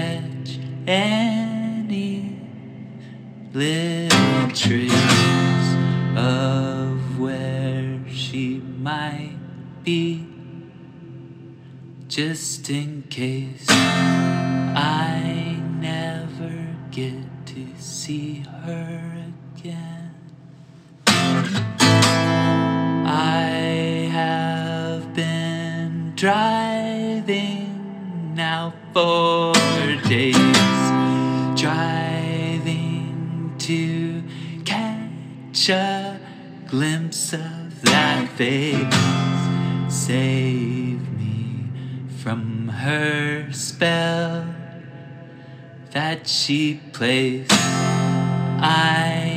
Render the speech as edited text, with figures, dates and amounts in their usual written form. catch any little trace of where she might be, just in case I never get to see her again. I have been driving now for days, driving to catch a glimpse of that face. Save me from her spell that she plays. I